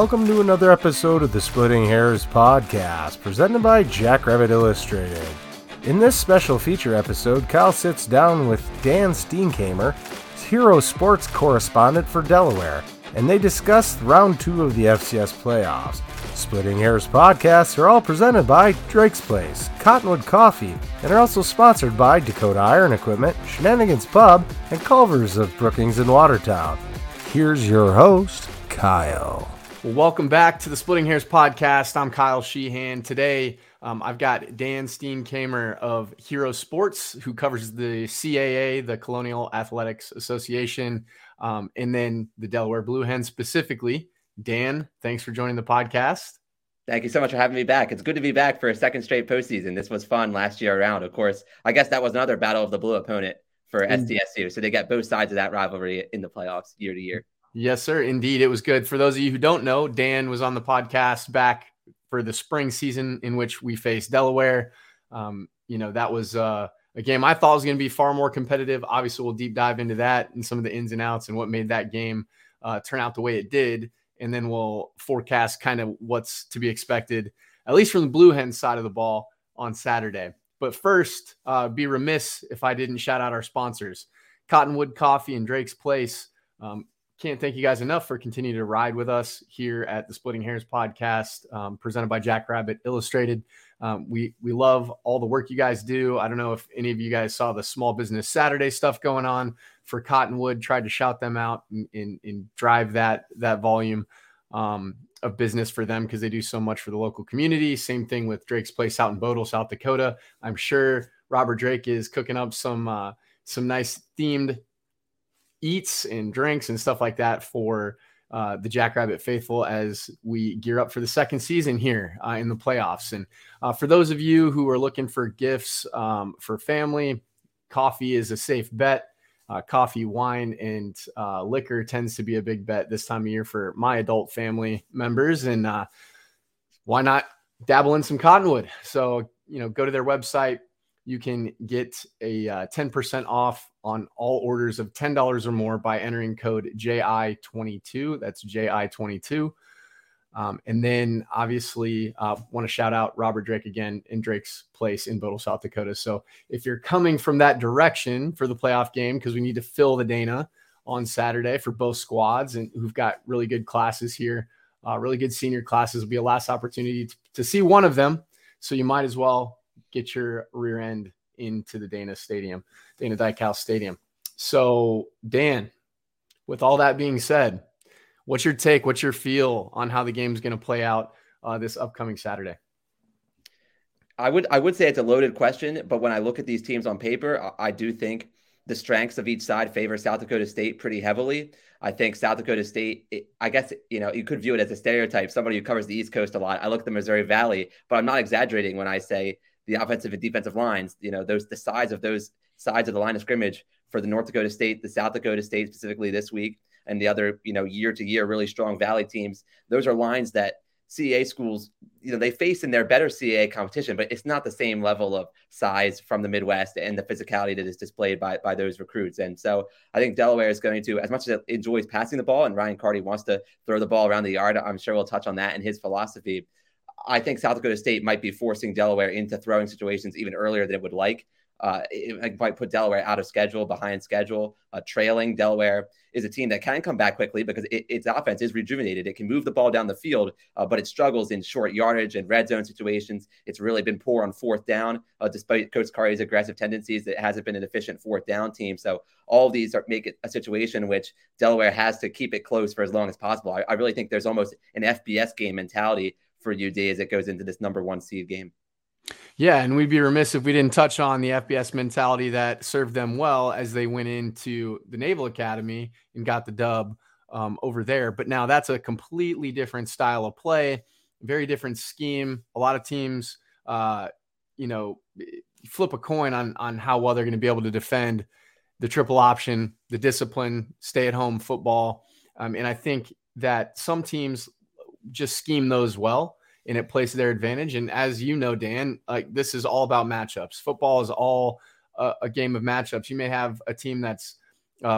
Welcome to another episode of the Splitting Hairs Podcast, presented by Jackrabbit Illustrated. In this special feature episode, Kyle sits down with Dan Steenkamer, Hero Sports correspondent for Delaware, and they discuss round 2 of the FCS playoffs. Splitting Hairs podcasts are all presented by Drake's Place, Cottonwood Coffee, and are also sponsored by Dakota Iron Equipment, Shenanigans Pub, and Culver's of Brookings and Watertown. Here's your host, Kyle. Well, welcome back to the Splitting Hairs Podcast. I'm Kyle Sheehan. Today, I've got Dan Steenkamer of Hero Sports, who covers the CAA, the Colonial Athletics Association, and then the Delaware Blue Hens specifically. Dan, thanks for joining the podcast. Thank you so much for having me back. It's good to be back for a second straight postseason. This was fun last year around. Of course, I guess that was another battle of the blue opponent for SDSU. So they got both sides of that rivalry in the playoffs year to year. Yes, sir. Indeed. It was good. For those of you who don't know, Dan was on the podcast back for the spring season in which we faced Delaware. That was a game I thought was going to be far more competitive. Obviously, we'll deep dive into that and some of the ins and outs and what made that game turn out the way it did. And then we'll forecast kind of what's to be expected, at least from the Blue Hens side of the ball on Saturday. But first, be remiss if I didn't shout out our sponsors, Cottonwood Coffee and Drake's Place. Can't thank you guys enough for continuing to ride with us here at the Splitting Hairs Podcast, presented by Jackrabbit Illustrated. We love all the work you guys do. I don't know if any of you guys saw the Small Business Saturday stuff going on for Cottonwood. Tried to shout them out and drive that volume of business for them because they do so much for the local community. Same thing with Drake's Place out in Bodle, South Dakota. I'm sure Robert Drake is cooking up some nice themed eats and drinks and stuff like that for the Jackrabbit faithful as we gear up for the second season here in the playoffs. And for those of you who are looking for gifts for family, coffee is a safe bet. Coffee, wine, and liquor tends to be a big bet this time of year for my adult family members. And why not dabble in some Cottonwood? So, go to their website. You can get a 10% off on all orders of $10 or more by entering code JI22. That's JI22. And then obviously want to shout out Robert Drake again in Drake's Place in Bodle, South Dakota. So if you're coming from that direction for the playoff game, because we need to fill the Dana on Saturday for both squads, and who've got really good classes here, really good senior classes, will be a last opportunity to see one of them. So you might as well get your rear end into the Dana Dykhouse Stadium. So Dan, with all that being said, what's your take? What's your feel on how the game's going to play out this upcoming Saturday? I would say it's a loaded question, but when I look at these teams on paper, I do think the strengths of each side favor South Dakota State pretty heavily. I think South Dakota State, you could view it as a stereotype, somebody who covers the East Coast a lot. I look at the Missouri Valley, but I'm not exaggerating when I say the offensive and defensive lines, the size of those sides of the line of scrimmage for the North Dakota State, the South Dakota State specifically this week, and the other, year to year, really strong Valley teams. Those are lines that CAA schools, they face in their better CAA competition, but it's not the same level of size from the Midwest and the physicality that is displayed by those recruits. And so I think Delaware is going to, as much as it enjoys passing the ball and Ryan Carty wants to throw the ball around the yard, I'm sure we'll touch on that in his philosophy. I think South Dakota State might be forcing Delaware into throwing situations even earlier than it would like. It might put Delaware out of schedule, behind schedule, trailing. Delaware is a team that can come back quickly because its offense is rejuvenated. It can move the ball down the field, but it struggles in short yardage and red zone situations. It's really been poor on fourth down, despite Coach Carty's aggressive tendencies. It hasn't been an efficient fourth down team. So all of these make it a situation which Delaware has to keep it close for as long as possible. I really think there's almost an FBS game mentality for UD as it goes into this number one seed game. Yeah, and we'd be remiss if we didn't touch on the FBS mentality that served them well as they went into the Naval Academy and got the dub over there. But now that's a completely different style of play, very different scheme. A lot of teams, flip a coin on how well they're going to be able to defend the triple option, the discipline, stay-at-home football. And I think that some teams just scheme those well and it plays to their advantage. And as you know, Dan, like this is all about matchups. Football is all a game of matchups. You may have a team that's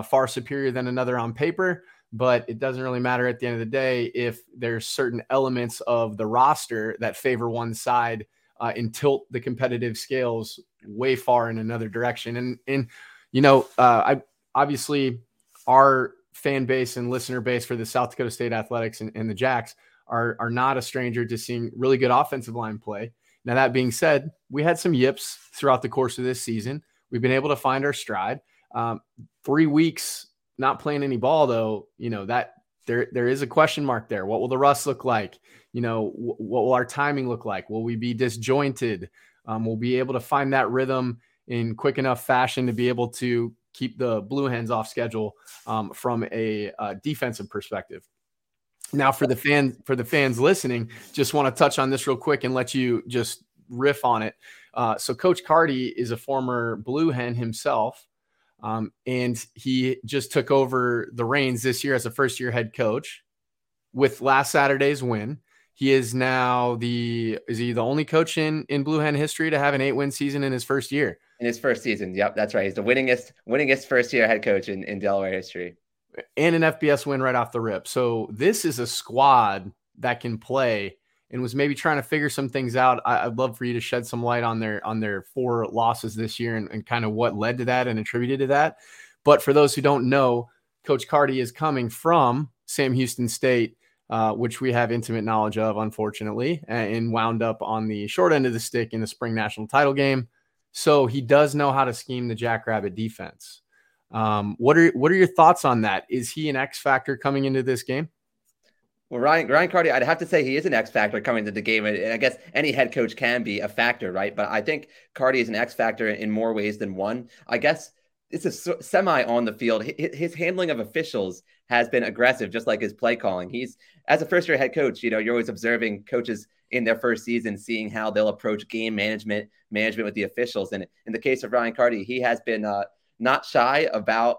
far superior than another on paper, but it doesn't really matter at the end of the day if there's certain elements of the roster that favor one side and tilt the competitive scales way far in another direction. And you know, I obviously our fan base and listener base for the South Dakota State Athletics and the Jacks are not a stranger to seeing really good offensive line play. Now, that being said, we had some yips throughout the course of this season. We've been able to find our stride. 3 weeks not playing any ball, though, you know, that there is a question mark there. What will the rust look like? You know, what will our timing look like? Will we be disjointed? We'll be able to find that rhythm in quick enough fashion to be able to keep the Blue Hens off schedule from a defensive perspective. Now, for the fans listening, just want to touch on this real quick and let you just riff on it. So Coach Carty is a former Blue Hen himself, and he just took over the reins this year as a first-year head coach with last Saturday's win. He is now the only coach in Blue Hen history to have an 8-win season in his first year. In his first season. Yep, that's right. He's the winningest first-year head coach in Delaware history. And an FBS win right off the rip. So this is a squad that can play and was maybe trying to figure some things out. I'd love for you to shed some light on their 4 losses this year and kind of what led to that and attributed to that. But for those who don't know, Coach Carty is coming from Sam Houston State, which we have intimate knowledge of, unfortunately, and wound up on the short end of the stick in the spring national title game. So he does know how to scheme the Jackrabbit defense. What are your thoughts on that? Is he an X factor coming into this game? Well, Ryan Carty, I'd have to say he is an X factor coming into the game. And I guess any head coach can be a factor, right? But I think Carty is an X factor in more ways than one. I guess it's a semi on the field. His handling of officials has been aggressive, just like his play calling. He's, as a first-year head coach, you know, you're always observing coaches in their first season, seeing how they'll approach game management with the officials. And in the case of Ryan Carty, he has been, not shy about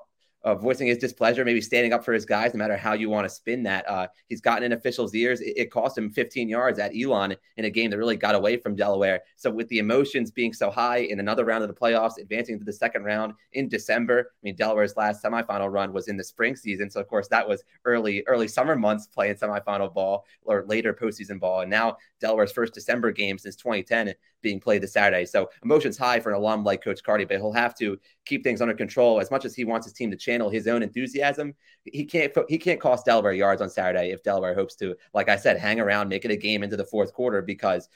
voicing his displeasure, maybe standing up for his guys, no matter how you want to spin that. He's gotten in officials' ears. It cost him 15 yards at Elon in a game that really got away from Delaware. So with the emotions being so high in another round of the playoffs, advancing to the second round in December, I mean, Delaware's last semifinal run was in the spring season. So, of course, that was early summer months playing semifinal ball or later postseason ball. And now Delaware's first December game since 2010 being played this Saturday. So emotions high for an alum like Coach Carty, but he'll have to keep things under control. As much as he wants his team to channel his own enthusiasm, he can't cost Delaware yards on Saturday if Delaware hopes to, like I said, hang around, make it a game into the fourth quarter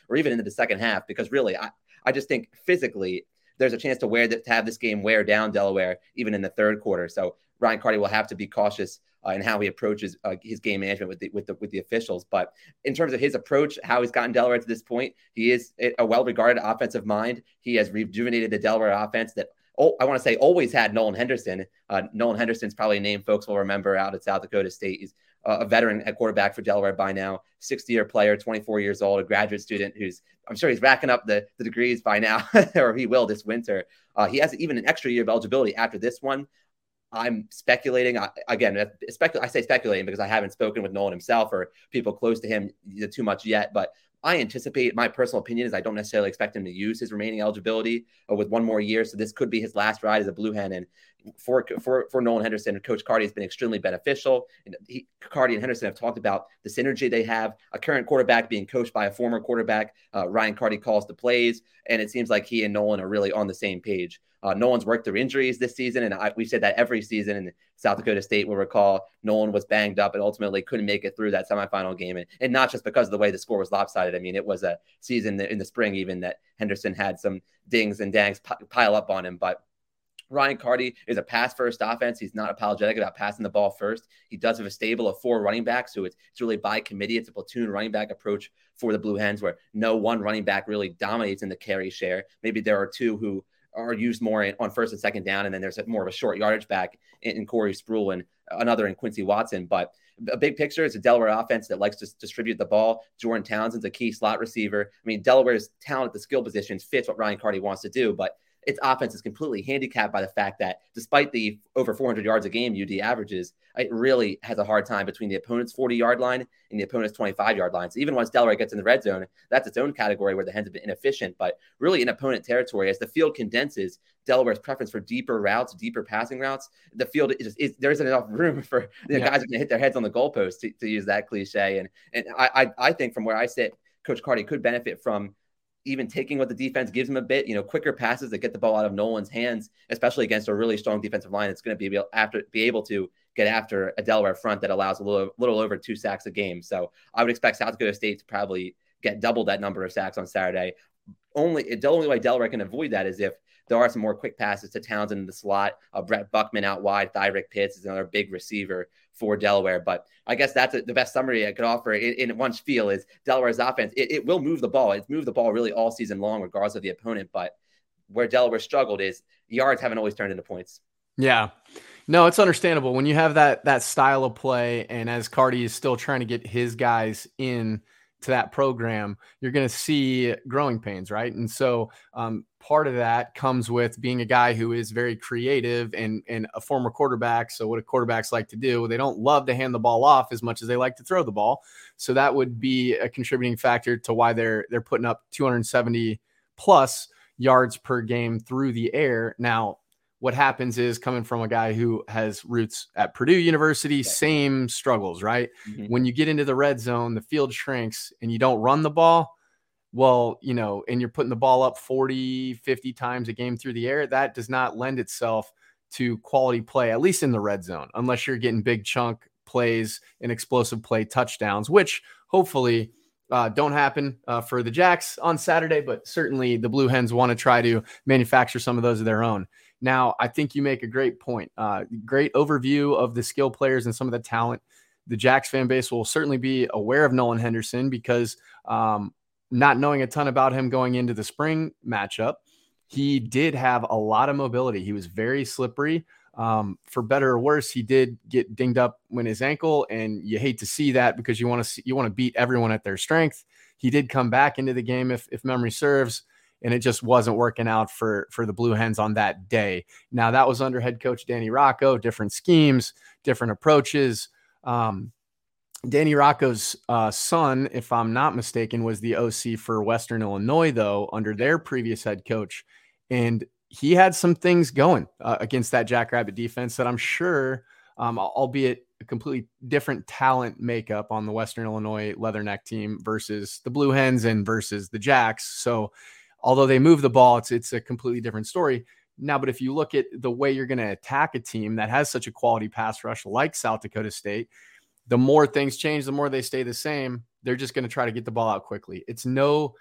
or even into the second half, because really, I just think physically there's a chance to have this game wear down Delaware even in the third quarter. So Ryan Carty will have to be cautious and how he approaches his game management with the officials. But in terms of his approach, how he's gotten Delaware to this point, he is a well-regarded offensive mind. He has rejuvenated the Delaware offense that, I want to say, always had Nolan Henderson. Nolan Henderson's probably a name folks will remember out at South Dakota State. He's a veteran at quarterback for Delaware by now, 60-year player, 24 years old, a graduate student who's, I'm sure he's racking up the degrees by now, or he will this winter. He has even an extra year of eligibility after this one. I'm speculating. I say speculating because I haven't spoken with Nolan himself or people close to him too much yet, but I anticipate, my personal opinion is I don't necessarily expect him to use his remaining eligibility with one more year. So this could be his last ride as a Blue Hen. And for Nolan Henderson, Coach Carty has been extremely beneficial. And Carty and Henderson have talked about the synergy they have, a current quarterback being coached by a former quarterback. Ryan Carty calls the plays, and it seems like he and Nolan are really on the same page. Nolan's worked through injuries this season, and we've said that every season, and South Dakota State will recall Nolan was banged up and ultimately couldn't make it through that semifinal game, and not just because of the way the score was lopsided. I mean, it was a season in the spring even that Henderson had some dings and dangs pile up on him, but Ryan Carty is a pass-first offense. He's not apologetic about passing the ball first. He does have a stable of 4 running backs, so it's really by committee. It's a platoon running back approach for the Blue Hens where no one running back really dominates in the carry share. Maybe there are 2 who are used more on first and second down, and then there's more of a short yardage back in Corey Spruill and another in Quincy Watson. But a big picture is a Delaware offense that likes to distribute the ball. Jordan Townsend's a key slot receiver. I mean, Delaware's talent at the skill positions fits what Ryan Carty wants to do, but its offense is completely handicapped by the fact that despite the over 400 yards a game UD averages, it really has a hard time between the opponent's 40-yard line and the opponent's 25-yard line. So even once Delaware gets in the red zone, that's its own category where the Hens have been inefficient, but really in opponent territory, as the field condenses, Delaware's preference for deeper routes, deeper passing routes, the field is there isn't enough room for the guys are going to hit their heads on the goalpost, to use that cliche. And I think from where I sit, Coach Carty could benefit from even taking what the defense gives him a bit, quicker passes that get the ball out of Nolan's hands, especially against a really strong defensive line that's going to be able to get after a Delaware front that allows a little over 2 sacks a game. So I would expect South Dakota State to probably get double that number of sacks on Saturday. The only way Delaware can avoid that is if there are some more quick passes to Townsend in the slot, Brett Buckman out wide, Thyrick Pitts is another big receiver for Delaware. But I guess that's the best summary I could offer in one spiel is Delaware's offense. It will move the ball. It's moved the ball really all season long, regardless of the opponent. But where Delaware struggled is yards haven't always turned into points. Yeah. No, it's understandable. When you have that style of play, and as Carty is still trying to get his guys in to that program, you're going to see growing pains, right? And so part of that comes with being a guy who is very creative and a former quarterback. So what do quarterbacks like to do? They don't love to hand the ball off as much as they like to throw the ball. So that would be a contributing factor to why they're putting up 270 plus yards per game through the air. Now, what happens is, coming from a guy who has roots at Purdue University, same struggles, right? Mm-hmm. When you get into the red zone, the field shrinks and you don't run the ball. Well, and you're putting the ball up 40, 50 times a game through the air. That does not lend itself to quality play, at least in the red zone, unless you're getting big chunk plays and explosive play touchdowns, which hopefully don't happen for the Jacks on Saturday, but certainly the Blue Hens want to try to manufacture some of those of their own. Now, I think you make a great point. Great overview of the skill players and some of the talent. The Jacks fan base will certainly be aware of Nolan Henderson because not knowing a ton about him going into the spring matchup, he did have a lot of mobility. He was very slippery. For better or worse, he did get dinged up when his ankle, and you hate to see that because you want to beat everyone at their strength. He did come back into the game if memory serves, and it just wasn't working out for the Blue Hens on that day. Now, that was under head coach Danny Rocco, different schemes, different approaches. Danny Rocco's son, if I'm not mistaken, was the OC for Western Illinois, though, under their previous head coach. And he had some things going against that Jackrabbit defense that I'm sure, albeit a completely different talent makeup on the Western Illinois Leatherneck team versus the Blue Hens and versus the Jacks. So although they move the ball, it's a completely different story now. But if you look at the way you're going to attack a team that has such a quality pass rush like South Dakota State, the more things change, the more they stay the same. They're just going to try to get the ball out quickly. It's no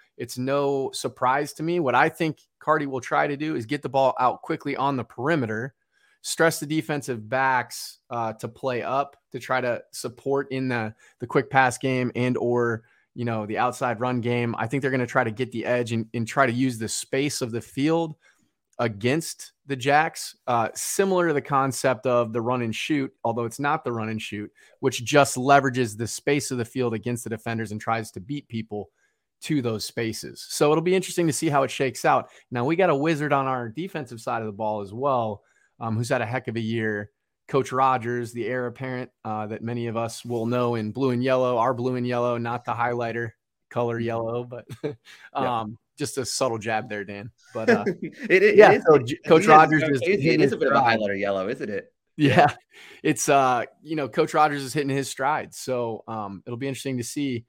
surprise to me. What I think Carty will try to do is get the ball out quickly on the perimeter, stress the defensive backs to play up, to try to support in the quick pass game and or the outside run game. I think they're going to try to get the edge and try to use the space of the field against the Jacks, similar to the concept of the run and shoot, although it's not the run and shoot, which just leverages the space of the field against the defenders and tries to beat people to those spaces. So it'll be interesting to see how it shakes out. Now, we got a wizard on our defensive side of the ball as well, who's had a heck of a year. Coach Rogers, the heir apparent that many of us will know in blue and yellow, our blue and yellow, not the highlighter color yellow, but just a subtle jab there, Dan. But it is. So Coach Rogers is it is a bit of a highlighter yellow, isn't it? Yeah. It's Coach Rogers is hitting his stride. So it'll be interesting to see.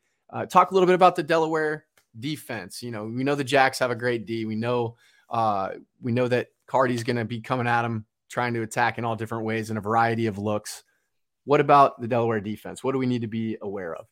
Talk a little bit about the Delaware defense. We know the Jacks have a great D. We know that Carty's going to be coming at them, trying to attack in all different ways in a variety of looks. What about the Delaware defense? What do we need to be aware of?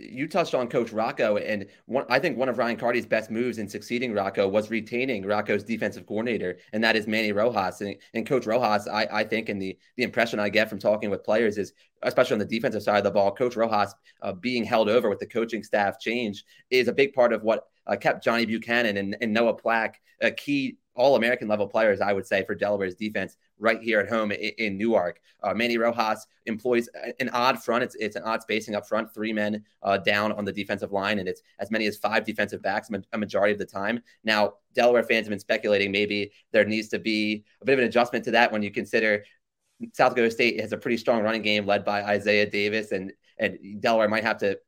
You touched on Coach Rocco, and I think one of Ryan Carty's best moves in succeeding Rocco was retaining Rocco's defensive coordinator, and that is Manny Rojas. And Coach Rojas, I think, and the impression I get from talking with players is, especially on the defensive side of the ball, Coach Rojas being held over with the coaching staff change is a big part of what kept Johnny Buchanan and Noah Plack key all-American level players, I would say, for Delaware's defense right here at home in Newark. Manny Rojas employs an odd front. It's an odd spacing up front, three men down on the defensive line, and it's as many as five defensive backs a majority of the time. Now, Delaware fans have been speculating maybe there needs to be a bit of an adjustment to that when you consider South Dakota State has a pretty strong running game led by Isaiah Davis, and Delaware might have to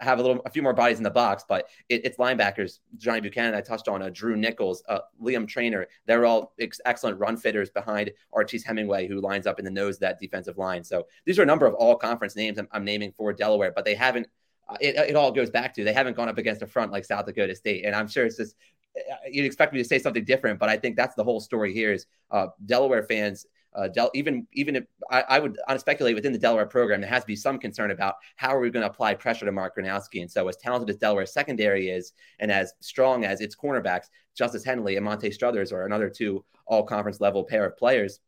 have a few more bodies in the box, but it's linebackers. Johnny Buchanan, I touched on, Drew Nichols, Liam Traynor. They're all excellent run fitters behind Archie's Hemingway, who lines up in the nose of that defensive line. So these are a number of all conference names I'm naming for Delaware, but they haven't, it all goes back to, they haven't gone up against a front like South Dakota State. And I'm sure it's just, you'd expect me to say something different, but I think that's the whole story here is Delaware fans, even if I would speculate within the Delaware program, there has to be some concern about how are we going to apply pressure to Mark Gronowski. And so as talented as Delaware's secondary is, and as strong as its cornerbacks, Justice Henley and Monte Struthers are another two all-conference level pair of players.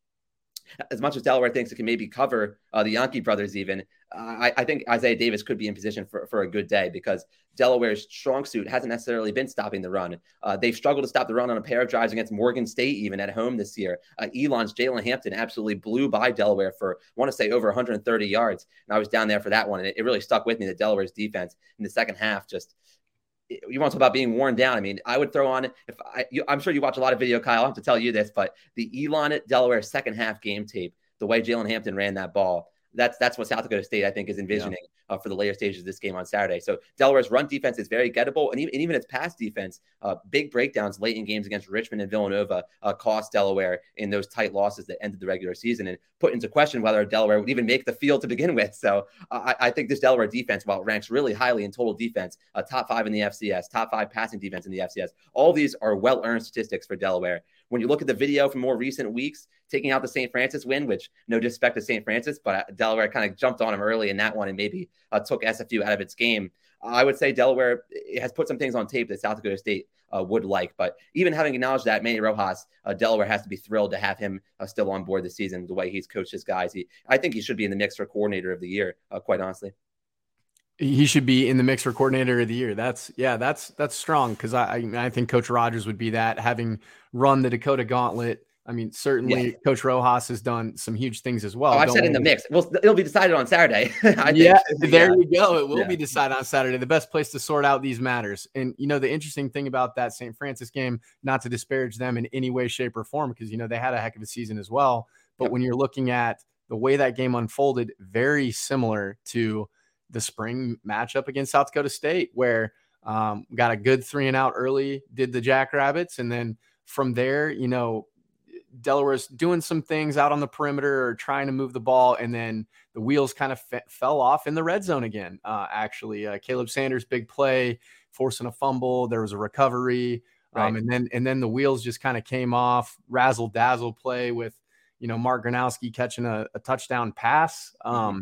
As much as Delaware thinks it can maybe cover the Yonke brothers even, I think Isaiah Davis could be in position for a good day because Delaware's strong suit hasn't necessarily been stopping the run. They've struggled to stop the run on a pair of drives against Morgan State even at home this year. Elon's Jaylen Hampton absolutely blew by Delaware for, I want to say, over 130 yards. And I was down there for that one, and it really stuck with me that Delaware's defense in the second half just – you want to talk about being worn down. I mean, I would throw on, I'm sure you watch a lot of video, Kyle, I'll have to tell you this, but the Elon at Delaware second half game tape, the way Jaylen Hampton ran that ball, that's what South Dakota State, I think, is envisioning for the later stages of this game on Saturday. So Delaware's run defense is very gettable, and even its pass defense, big breakdowns late in games against Richmond and Villanova cost Delaware in those tight losses that ended the regular season and put into question whether Delaware would even make the field to begin with. So I think this Delaware defense, while it ranks really highly in total defense, top five in the FCS, top five passing defense in the FCS, all these are well-earned statistics for Delaware. When you look at the video from more recent weeks, taking out the St. Francis win, which no disrespect to St. Francis, but Delaware kind of jumped on him early in that one and maybe took SFU out of its game. I would say Delaware has put some things on tape that South Dakota State would like. But even having acknowledged that, Manny Rojas, Delaware has to be thrilled to have him still on board this season, the way he's coached his guys. I think he should be in the mix for coordinator of the year, quite honestly. He should be in the mix for coordinator of the year. That's strong. Cause I think Coach Rogers would be that, having run the Dakota gauntlet. I mean, certainly Coach Rojas has done some huge things as well. Oh, I said in the mix. Well, it'll be decided on Saturday. There you go. It will be decided on Saturday. The best place to sort out these matters. And, you know, the interesting thing about that St. Francis game, not to disparage them in any way, shape, or form, because, you know, they had a heck of a season as well. But when you're looking at the way that game unfolded, very similar to the spring matchup against South Dakota State, where got a good 3-and-out early, did the Jackrabbits. And then from there, you know, Delaware's doing some things out on the perimeter or trying to move the ball. And then the wheels kind of fell off in the red zone again. Caleb Sanders, big play, forcing a fumble. There was a recovery. Right. And then the wheels just kind of came off, razzle dazzle play with, you know, Mark Gronowski catching a touchdown pass. You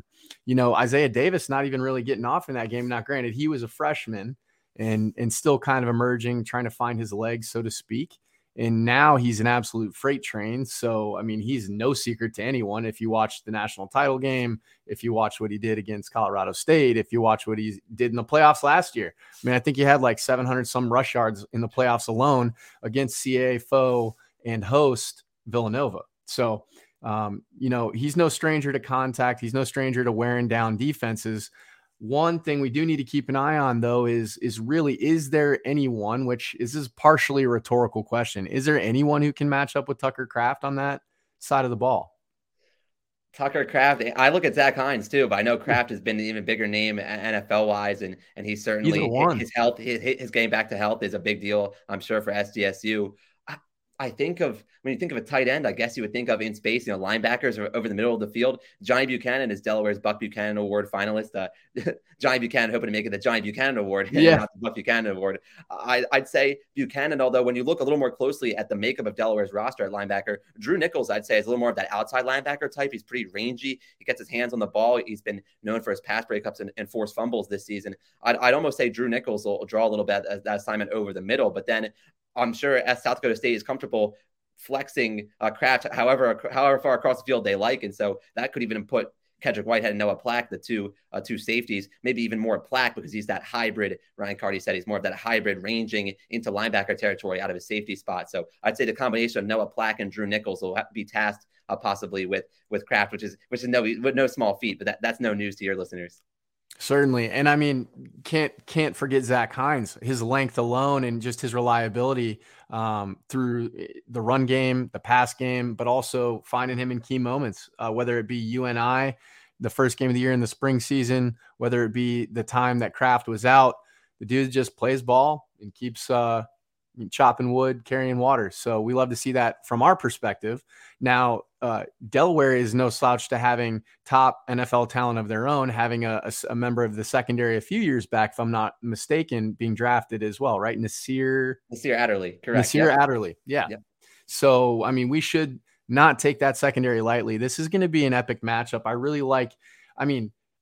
know, Isaiah Davis not even really getting off in that game. Now, granted, he was a freshman and still kind of emerging, trying to find his legs, so to speak. And now he's an absolute freight train. So, I mean, he's no secret to anyone. If you watch the national title game, if you watch what he did against Colorado State, if you watch what he did in the playoffs last year, I mean, I think he had like 700 some rush yards in the playoffs alone against CAA foe and host Villanova. So, you know, he's no stranger to contact. He's no stranger to wearing down defenses. One thing we do need to keep an eye on, though, is there anyone, which is partially a rhetorical question, is there anyone who can match up with Tucker Kraft on that side of the ball? Tucker Kraft. I look at Zach Hines too, but I know Kraft has been an even bigger name NFL wise. And he certainly, his health, his game back to health is a big deal, I'm sure, for SDSU. When you think of a tight end, I guess you would think of in space, you know, linebackers are over the middle of the field. Johnny Buchanan is Delaware's Buck Buchanan Award finalist. Johnny Buchanan hoping to make it the Johnny Buchanan Award, not the Buck Buchanan Award. I'd say Buchanan, although when you look a little more closely at the makeup of Delaware's roster at linebacker, Drew Nichols, I'd say, is a little more of that outside linebacker type. He's pretty rangy. He gets his hands on the ball. He's been known for his pass breakups and forced fumbles this season. I'd almost say Drew Nichols will draw a little bit at that assignment over the middle, but then I'm sure as South Dakota State is comfortable flexing Kraft however far across the field they like. And so that could even put Kedrick Whitehead and Noah Plack, the two safeties, maybe even more Plack because he's that hybrid. Ryan Carty said he's more of that hybrid ranging into linebacker territory out of his safety spot. So I'd say the combination of Noah Plack and Drew Nichols will be tasked possibly with Kraft, which is no small feat, but that's no news to your listeners. Certainly. And I mean, can't forget Zach Hines, his length alone and just his reliability through the run game, the pass game, but also finding him in key moments, whether it be UNI, the first game of the year in the spring season, whether it be the time that Kraft was out, the dude just plays ball and keeps chopping wood, carrying water. So we love to see that from our perspective. Now, Delaware is no slouch to having top NFL talent of their own, having a member of the secondary a few years back, if I'm not mistaken, being drafted as well, right? Nasir Adderley, correct. Adderley, yeah. Yep. So, I mean, we should not take that secondary lightly. This is going to be an epic matchup.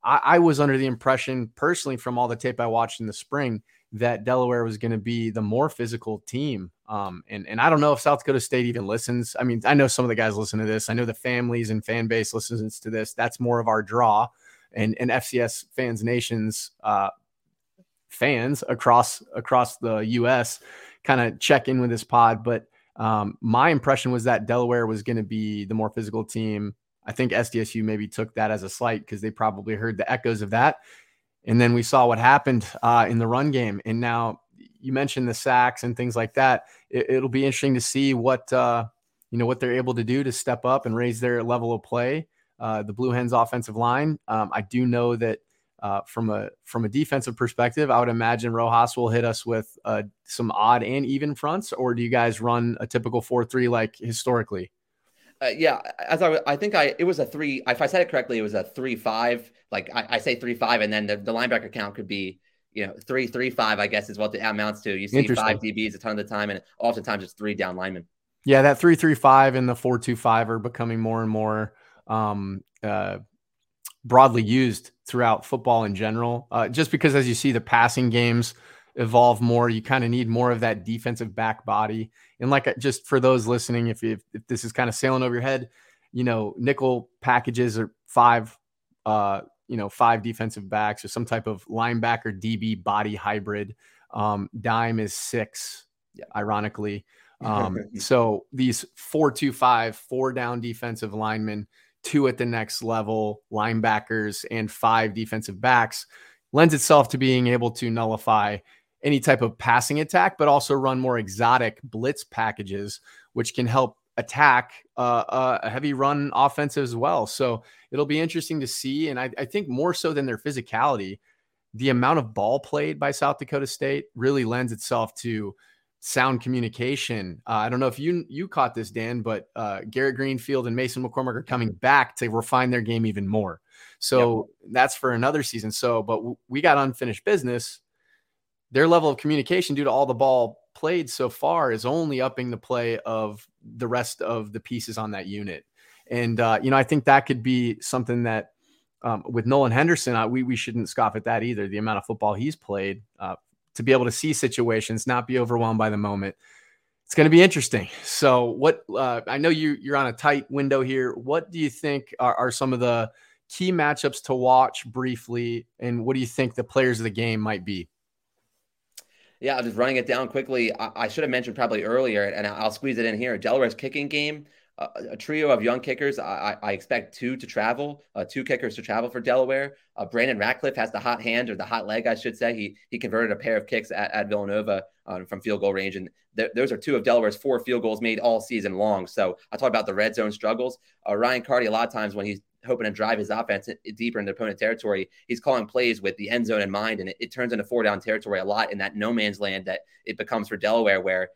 I was under the impression personally from all the tape I watched in the spring that Delaware was going to be the more physical team. And I don't know if South Dakota State even listens. I mean, I know some of the guys listen to this. I know the families and fan base listens to this. That's more of our draw and FCS fans, nations, fans across the US kind of check in with this pod. But my impression was that Delaware was going to be the more physical team. I think SDSU maybe took that as a slight because they probably heard the echoes of that. And then we saw what happened in the run game. And now you mentioned the sacks and things like that. It'll be interesting to see what they're able to do to step up and raise their level of play. The Blue Hens offensive line. I do know that from a defensive perspective, I would imagine Rojas will hit us with some odd and even fronts. Or do you guys run a typical 4-3 like historically? If I said it correctly, it was a 3-5. Like I say 3-5, and then the linebacker count could be, 3-3-5, I guess is what it amounts to. You see 5 DBs a ton of the time, and oftentimes it's 3 down linemen. Yeah, that 3-3-5 and the 4-2-5 are becoming more and more broadly used throughout football in general. Just because as you see the passing games evolve more, you kind of need more of that defensive back body. And just for those listening, if this is kind of sailing over your head, nickel packages are 5 defensive backs or some type of linebacker DB body hybrid. Dime is 6, ironically. So these 4-2-5, 4 down defensive linemen, 2 at the next level linebackers, and 5 defensive backs lends itself to being able to nullify any type of passing attack, but also run more exotic blitz packages, which can help attack a heavy run offense as well. So it'll be interesting to see. And I think more so than their physicality, the amount of ball played by South Dakota State really lends itself to sound communication. I don't know if you caught this, Dan, but Garrett Greenfield and Mason McCormick are coming back to refine their game even more. So that's for another season. So, but we got unfinished business. Their level of communication due to all the ball played so far is only upping the play of the rest of the pieces on that unit. And, I think that could be something that with Nolan Henderson, we shouldn't scoff at that either. The amount of football he's played to be able to see situations, not be overwhelmed by the moment. It's going to be interesting. So what I know you're on a tight window here. What do you think are some of the key matchups to watch briefly, and what do you think the players of the game might be? Yeah, I'm just running it down quickly. I should have mentioned probably earlier, and I'll squeeze it in here. Delaware's kicking game, a trio of young kickers. I expect 2 kickers to travel for Delaware. Brandon Ratcliffe has the hot hand, or the hot leg, I should say. He converted a pair of kicks at Villanova from field goal range, and those are 2 of Delaware's 4 field goals made all season long. So I talked about the red zone struggles. Ryan Carty, a lot of times when he's hoping to drive his offense deeper into opponent territory, he's calling plays with the end zone in mind, and it turns into 4 down territory a lot in that no man's land that it becomes for Delaware, where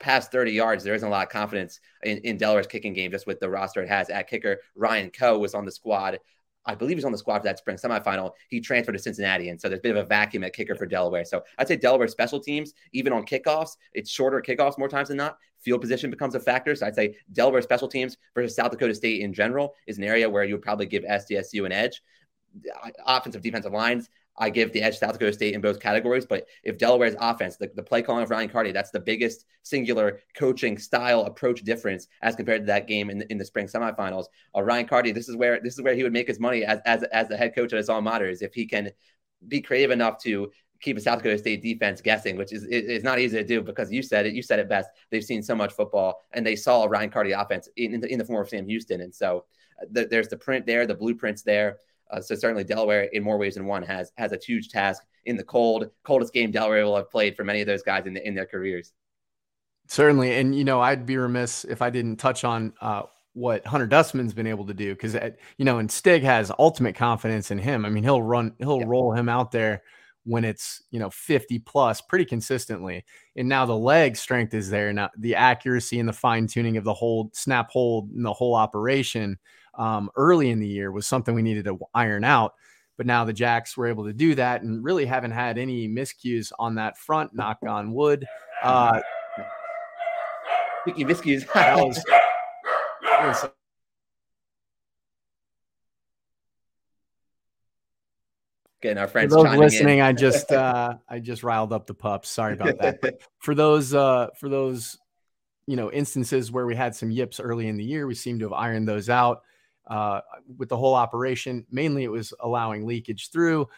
past 30 yards, there isn't a lot of confidence in Delaware's kicking game just with the roster it has at kicker. Ryan Coe was on the squad. I believe he's on the squad for that spring semifinal. He transferred to Cincinnati, and so there's a bit of a vacuum at kicker for Delaware. So I'd say Delaware special teams, even on kickoffs, it's shorter kickoffs more times than not. Field position becomes a factor. So I'd say Delaware special teams versus South Dakota State in general is an area where you would probably give SDSU an edge. Offensive, defensive lines, I give the edge to South Dakota State in both categories. But if Delaware's offense, the play calling of Ryan Carty, that's the biggest singular coaching style approach difference as compared to that game in the spring semifinals. Ryan Carty, this is where he would make his money as the head coach at his alma mater, is if he can be creative enough to keep a South Dakota State defense guessing, which is not easy to do, because you said it best. They've seen so much football, and they saw a Ryan Carty offense in the form of Sam Houston. And so there's the print there, the blueprints there. So certainly Delaware, in more ways than one, has a huge task in the coldest game Delaware will have played for many of those guys in their careers. Certainly. And, I'd be remiss if I didn't touch on what Hunter Dustman's been able to do, because, and Stig has ultimate confidence in him. I mean, he'll roll him out there when it's, 50 plus pretty consistently. And now the leg strength is there. Now the accuracy and the fine tuning of the whole snap hold and the whole operation early in the year was something we needed to iron out. But now the Jacks were able to do that and really haven't had any miscues on that front, knock on wood. Speaking of miscues, getting our friends. For those listening, in. I just riled up the pups. Sorry about that. But for those instances where we had some yips early in the year, we seem to have ironed those out with the whole operation. Mainly, it was allowing leakage through.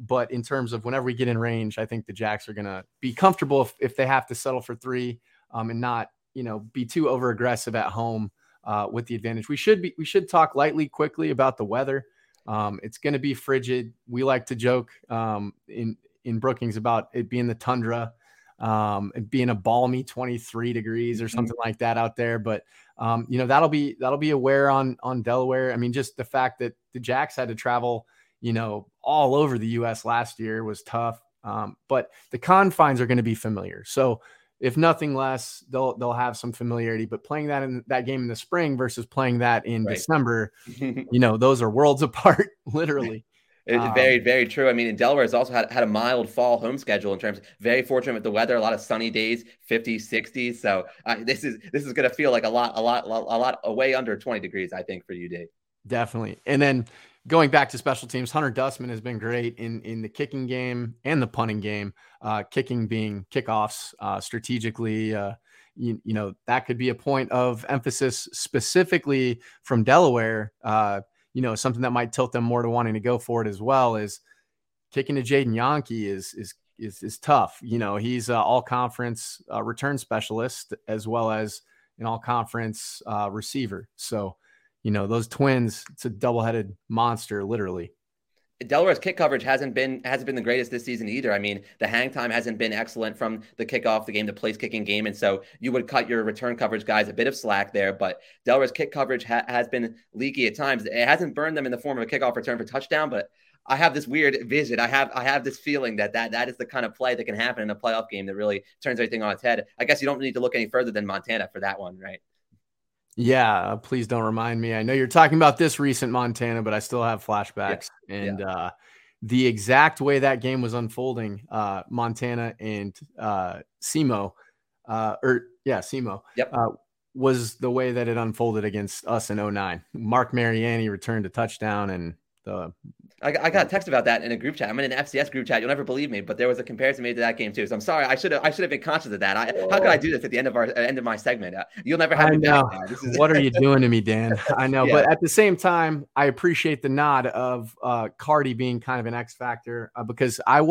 But in terms of whenever we get in range, I think the Jacks are going to be comfortable if they have to settle for three and not be too over aggressive at home with the advantage. We should talk lightly, quickly about the weather. It's going to be frigid. We like to joke in Brookings about it being the tundra, it being a balmy 23 degrees or something like that out there. But that'll be a wear on Delaware. I mean, just the fact that the Jacks had to travel, all over the U.S. last year was tough. But the confines are going to be familiar. So if nothing less, they'll have some familiarity. But playing that in that game in the spring versus playing that in December, those are worlds apart, literally. It's very, very true. I mean, and Delaware has also had a mild fall home schedule in terms of very fortunate with the weather, a lot of sunny days, 50s, 60s. So this is going to feel like a lot way under 20 degrees, I think, for you, Dave. Definitely. And then going back to special teams, Hunter Dustman has been great in the kicking game and the punting game, kicking being kickoffs strategically. That could be a point of emphasis specifically from Delaware, something that might tilt them more to wanting to go for it as well, is kicking to Jaden Yonke is tough. He's all conference return specialist as well as an all conference receiver. So, those twins, it's a double-headed monster, literally. Delaware's kick coverage hasn't been the greatest this season either. I mean, the hang time hasn't been excellent from the kickoff, the game, the place kicking game. And so you would cut your return coverage guys a bit of slack there, but Delaware's kick coverage has been leaky at times. It hasn't burned them in the form of a kickoff return for touchdown, but I have this weird vision. I have this feeling that is the kind of play that can happen in a playoff game that really turns everything on its head. I guess you don't need to look any further than Montana for that one, right? Yeah, please don't remind me. I know you're talking about this recent Montana, but I still have flashbacks. Yeah. And the exact way that game was unfolding, Montana and SEMO, SEMO, yep. Was the way that it unfolded against us in 2009. Mark Mariani returned a touchdown, and I got a text about that in a group chat. I'm in an FCS group chat. You'll never believe me, but there was a comparison made to that game too. So I'm sorry. I should have been conscious of that. How could I do this at the end of my segment? You'll never have. I know. What are you doing to me, Dan? I know. Yeah. But at the same time, I appreciate the nod of Carty being kind of an X factor because I'm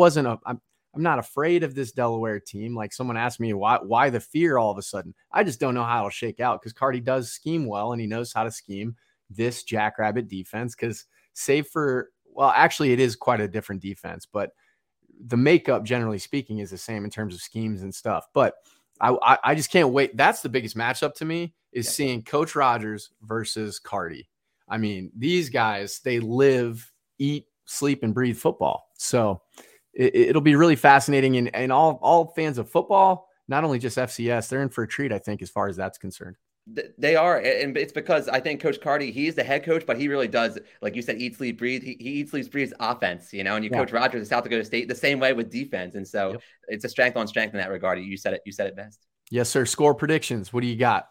not afraid of this Delaware team. Like, someone asked me why the fear all of a sudden. I just don't know how it'll shake out, because Carty does scheme well, and he knows how to scheme this Jackrabbit defense, because save for, well, actually, it is quite a different defense, but the makeup, generally speaking, is the same in terms of schemes and stuff. But I just can't wait. That's the biggest matchup to me, is seeing Coach Rogers versus Carty. I mean, these guys, they live, eat, sleep, and breathe football. So it'll be really fascinating. And all fans of football, not only just FCS, they're in for a treat, I think, as far as that's concerned. They are, and it's because I think Coach Carty, he's the head coach, but he really does, like you said, eat, sleep, breathe. He eats, sleeps, breathes offense, and you Coach Rogers at South Dakota State the same way with defense. And so it's a strength on strength in that regard. You said it best. Yes, sir. Score predictions. What do you got?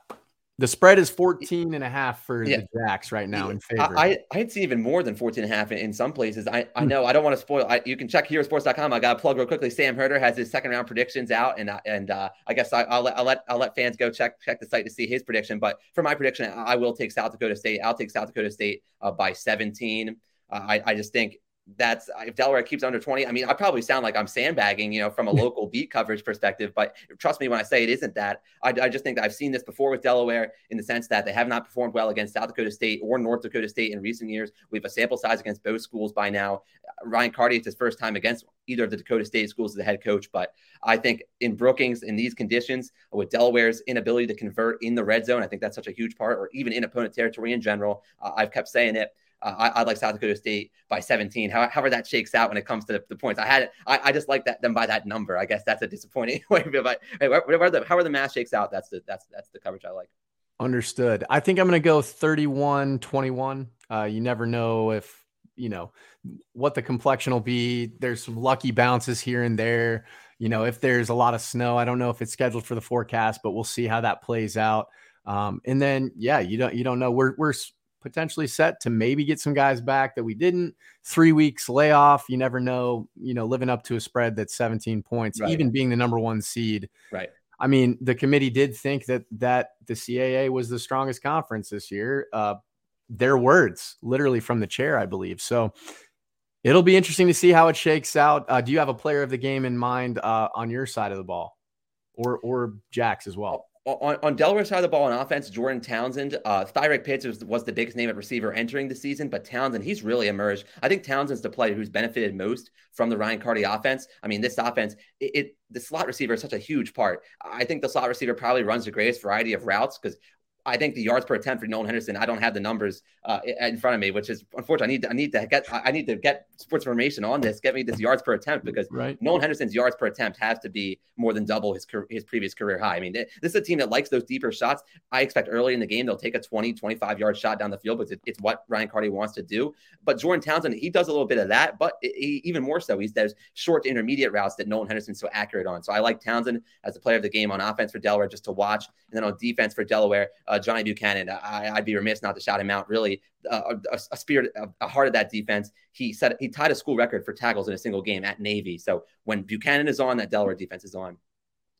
The spread is 14.5 for the Jacks right now in favor. I'd see even more than 14.5 in some places. I know I don't want to spoil. You can check HeroSports.com. I got to plug real quickly. Sam Herter has his second round predictions out, and I guess I'll let fans go check the site to see his prediction. But for my prediction, I will take South Dakota State. I'll take South Dakota State by 17. I just think that's if Delaware keeps under 20. I mean, I probably sound like I'm sandbagging, from a local beat coverage perspective, but trust me when I say it isn't that. I just think that I've seen this before with Delaware in the sense that they have not performed well against South Dakota State or North Dakota State in recent years. We have a sample size against both schools by now. Ryan Carty, it's his first time against either of the Dakota State schools as the head coach, but I think in Brookings, in these conditions, with Delaware's inability to convert in the red zone, I think that's such a huge part, or even in opponent territory in general. I've kept saying it. I'd like South Dakota State by 17. However that shakes out when it comes to the points. I just like that them by that number. I guess that's a disappointing way, but however the math shakes out, that's the coverage I like. Understood. I think I'm going to go 31-21. You never know if what the complexion will be. There's some lucky bounces here and there. If there's a lot of snow, I don't know if it's scheduled for the forecast, but we'll see how that plays out. And then you don't know. We're potentially set to maybe get some guys back that we didn't. 3 weeks layoff. You never know, living up to a spread that's 17 points, right, even being the number one seed. Right. I mean, the committee did think that the CAA was the strongest conference this year. Their words literally from the chair, I believe. So it'll be interesting to see how it shakes out. Do you have a player of the game in mind on your side of the ball or Jack's as well? On Delaware's side of the ball on offense, Jordan Townsend, Thyrick Pitts was the biggest name at receiver entering the season, but Townsend, he's really emerged. I think Townsend's the player who's benefited most from the Ryan Carty offense. I mean, this offense, the slot receiver is such a huge part. I think the slot receiver probably runs the greatest variety of routes because I think the yards per attempt for Nolan Henderson, I don't have the numbers in front of me, which is unfortunate. I need to get sports information on this. Get me this yards per attempt because right. Nolan Henderson's yards per attempt has to be more than double his previous career high. I mean, this is a team that likes those deeper shots. I expect early in the game, they'll take a 20, 25 yard shot down the field, but it's what Ryan Carty wants to do. But Jordan Townsend, he does a little bit of that, but even more so, he's those short to intermediate routes that Nolan Henderson's so accurate on. So I like Townsend as the player of the game on offense for Delaware just to watch. And then on defense for Delaware, Johnny Buchanan, I'd be remiss not to shout him out. Really, a spirit, a heart of that defense. He tied a school record for tackles in a single game at Navy. So when Buchanan is on, that Delaware defense is on.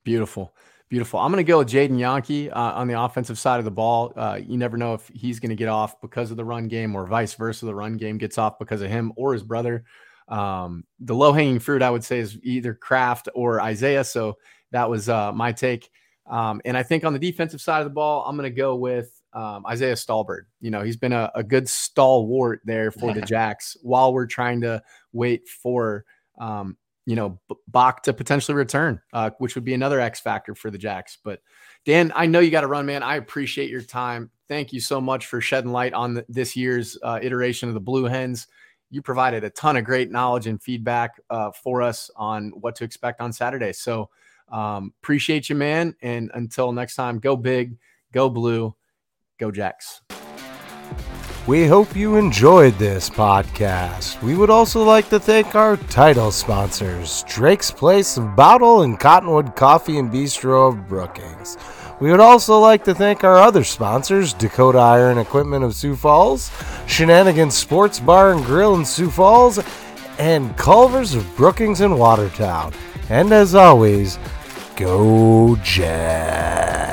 Beautiful, beautiful. I'm going to go with Jaden Yonke on the offensive side of the ball. You never know if he's going to get off because of the run game or vice versa. The run game gets off because of him or his brother. The low-hanging fruit, I would say, is either Kraft or Isaiah. So that was my take. And I think on the defensive side of the ball, I'm going to go with Isaiah Stallbird. He's been a good stalwart there for the Jacks while we're trying to wait for, Bach to potentially return, which would be another X factor for the Jacks. But Dan, I know you got to run, man. I appreciate your time. Thank you so much for shedding light on this year's iteration of the Blue Hens. You provided a ton of great knowledge and feedback for us on what to expect on Saturday. So, appreciate you, man. And until next time, go big, go blue, go Jacks. We hope you enjoyed this podcast. We would also like to thank our title sponsors, Drake's Place of Bottle and Cottonwood Coffee and Bistro of Brookings. We would also like to thank our other sponsors, Dakota Iron Equipment of Sioux Falls, Shenanigans Sports Bar and Grill in Sioux Falls, and Culver's of Brookings and Watertown. And as always, go Jacks!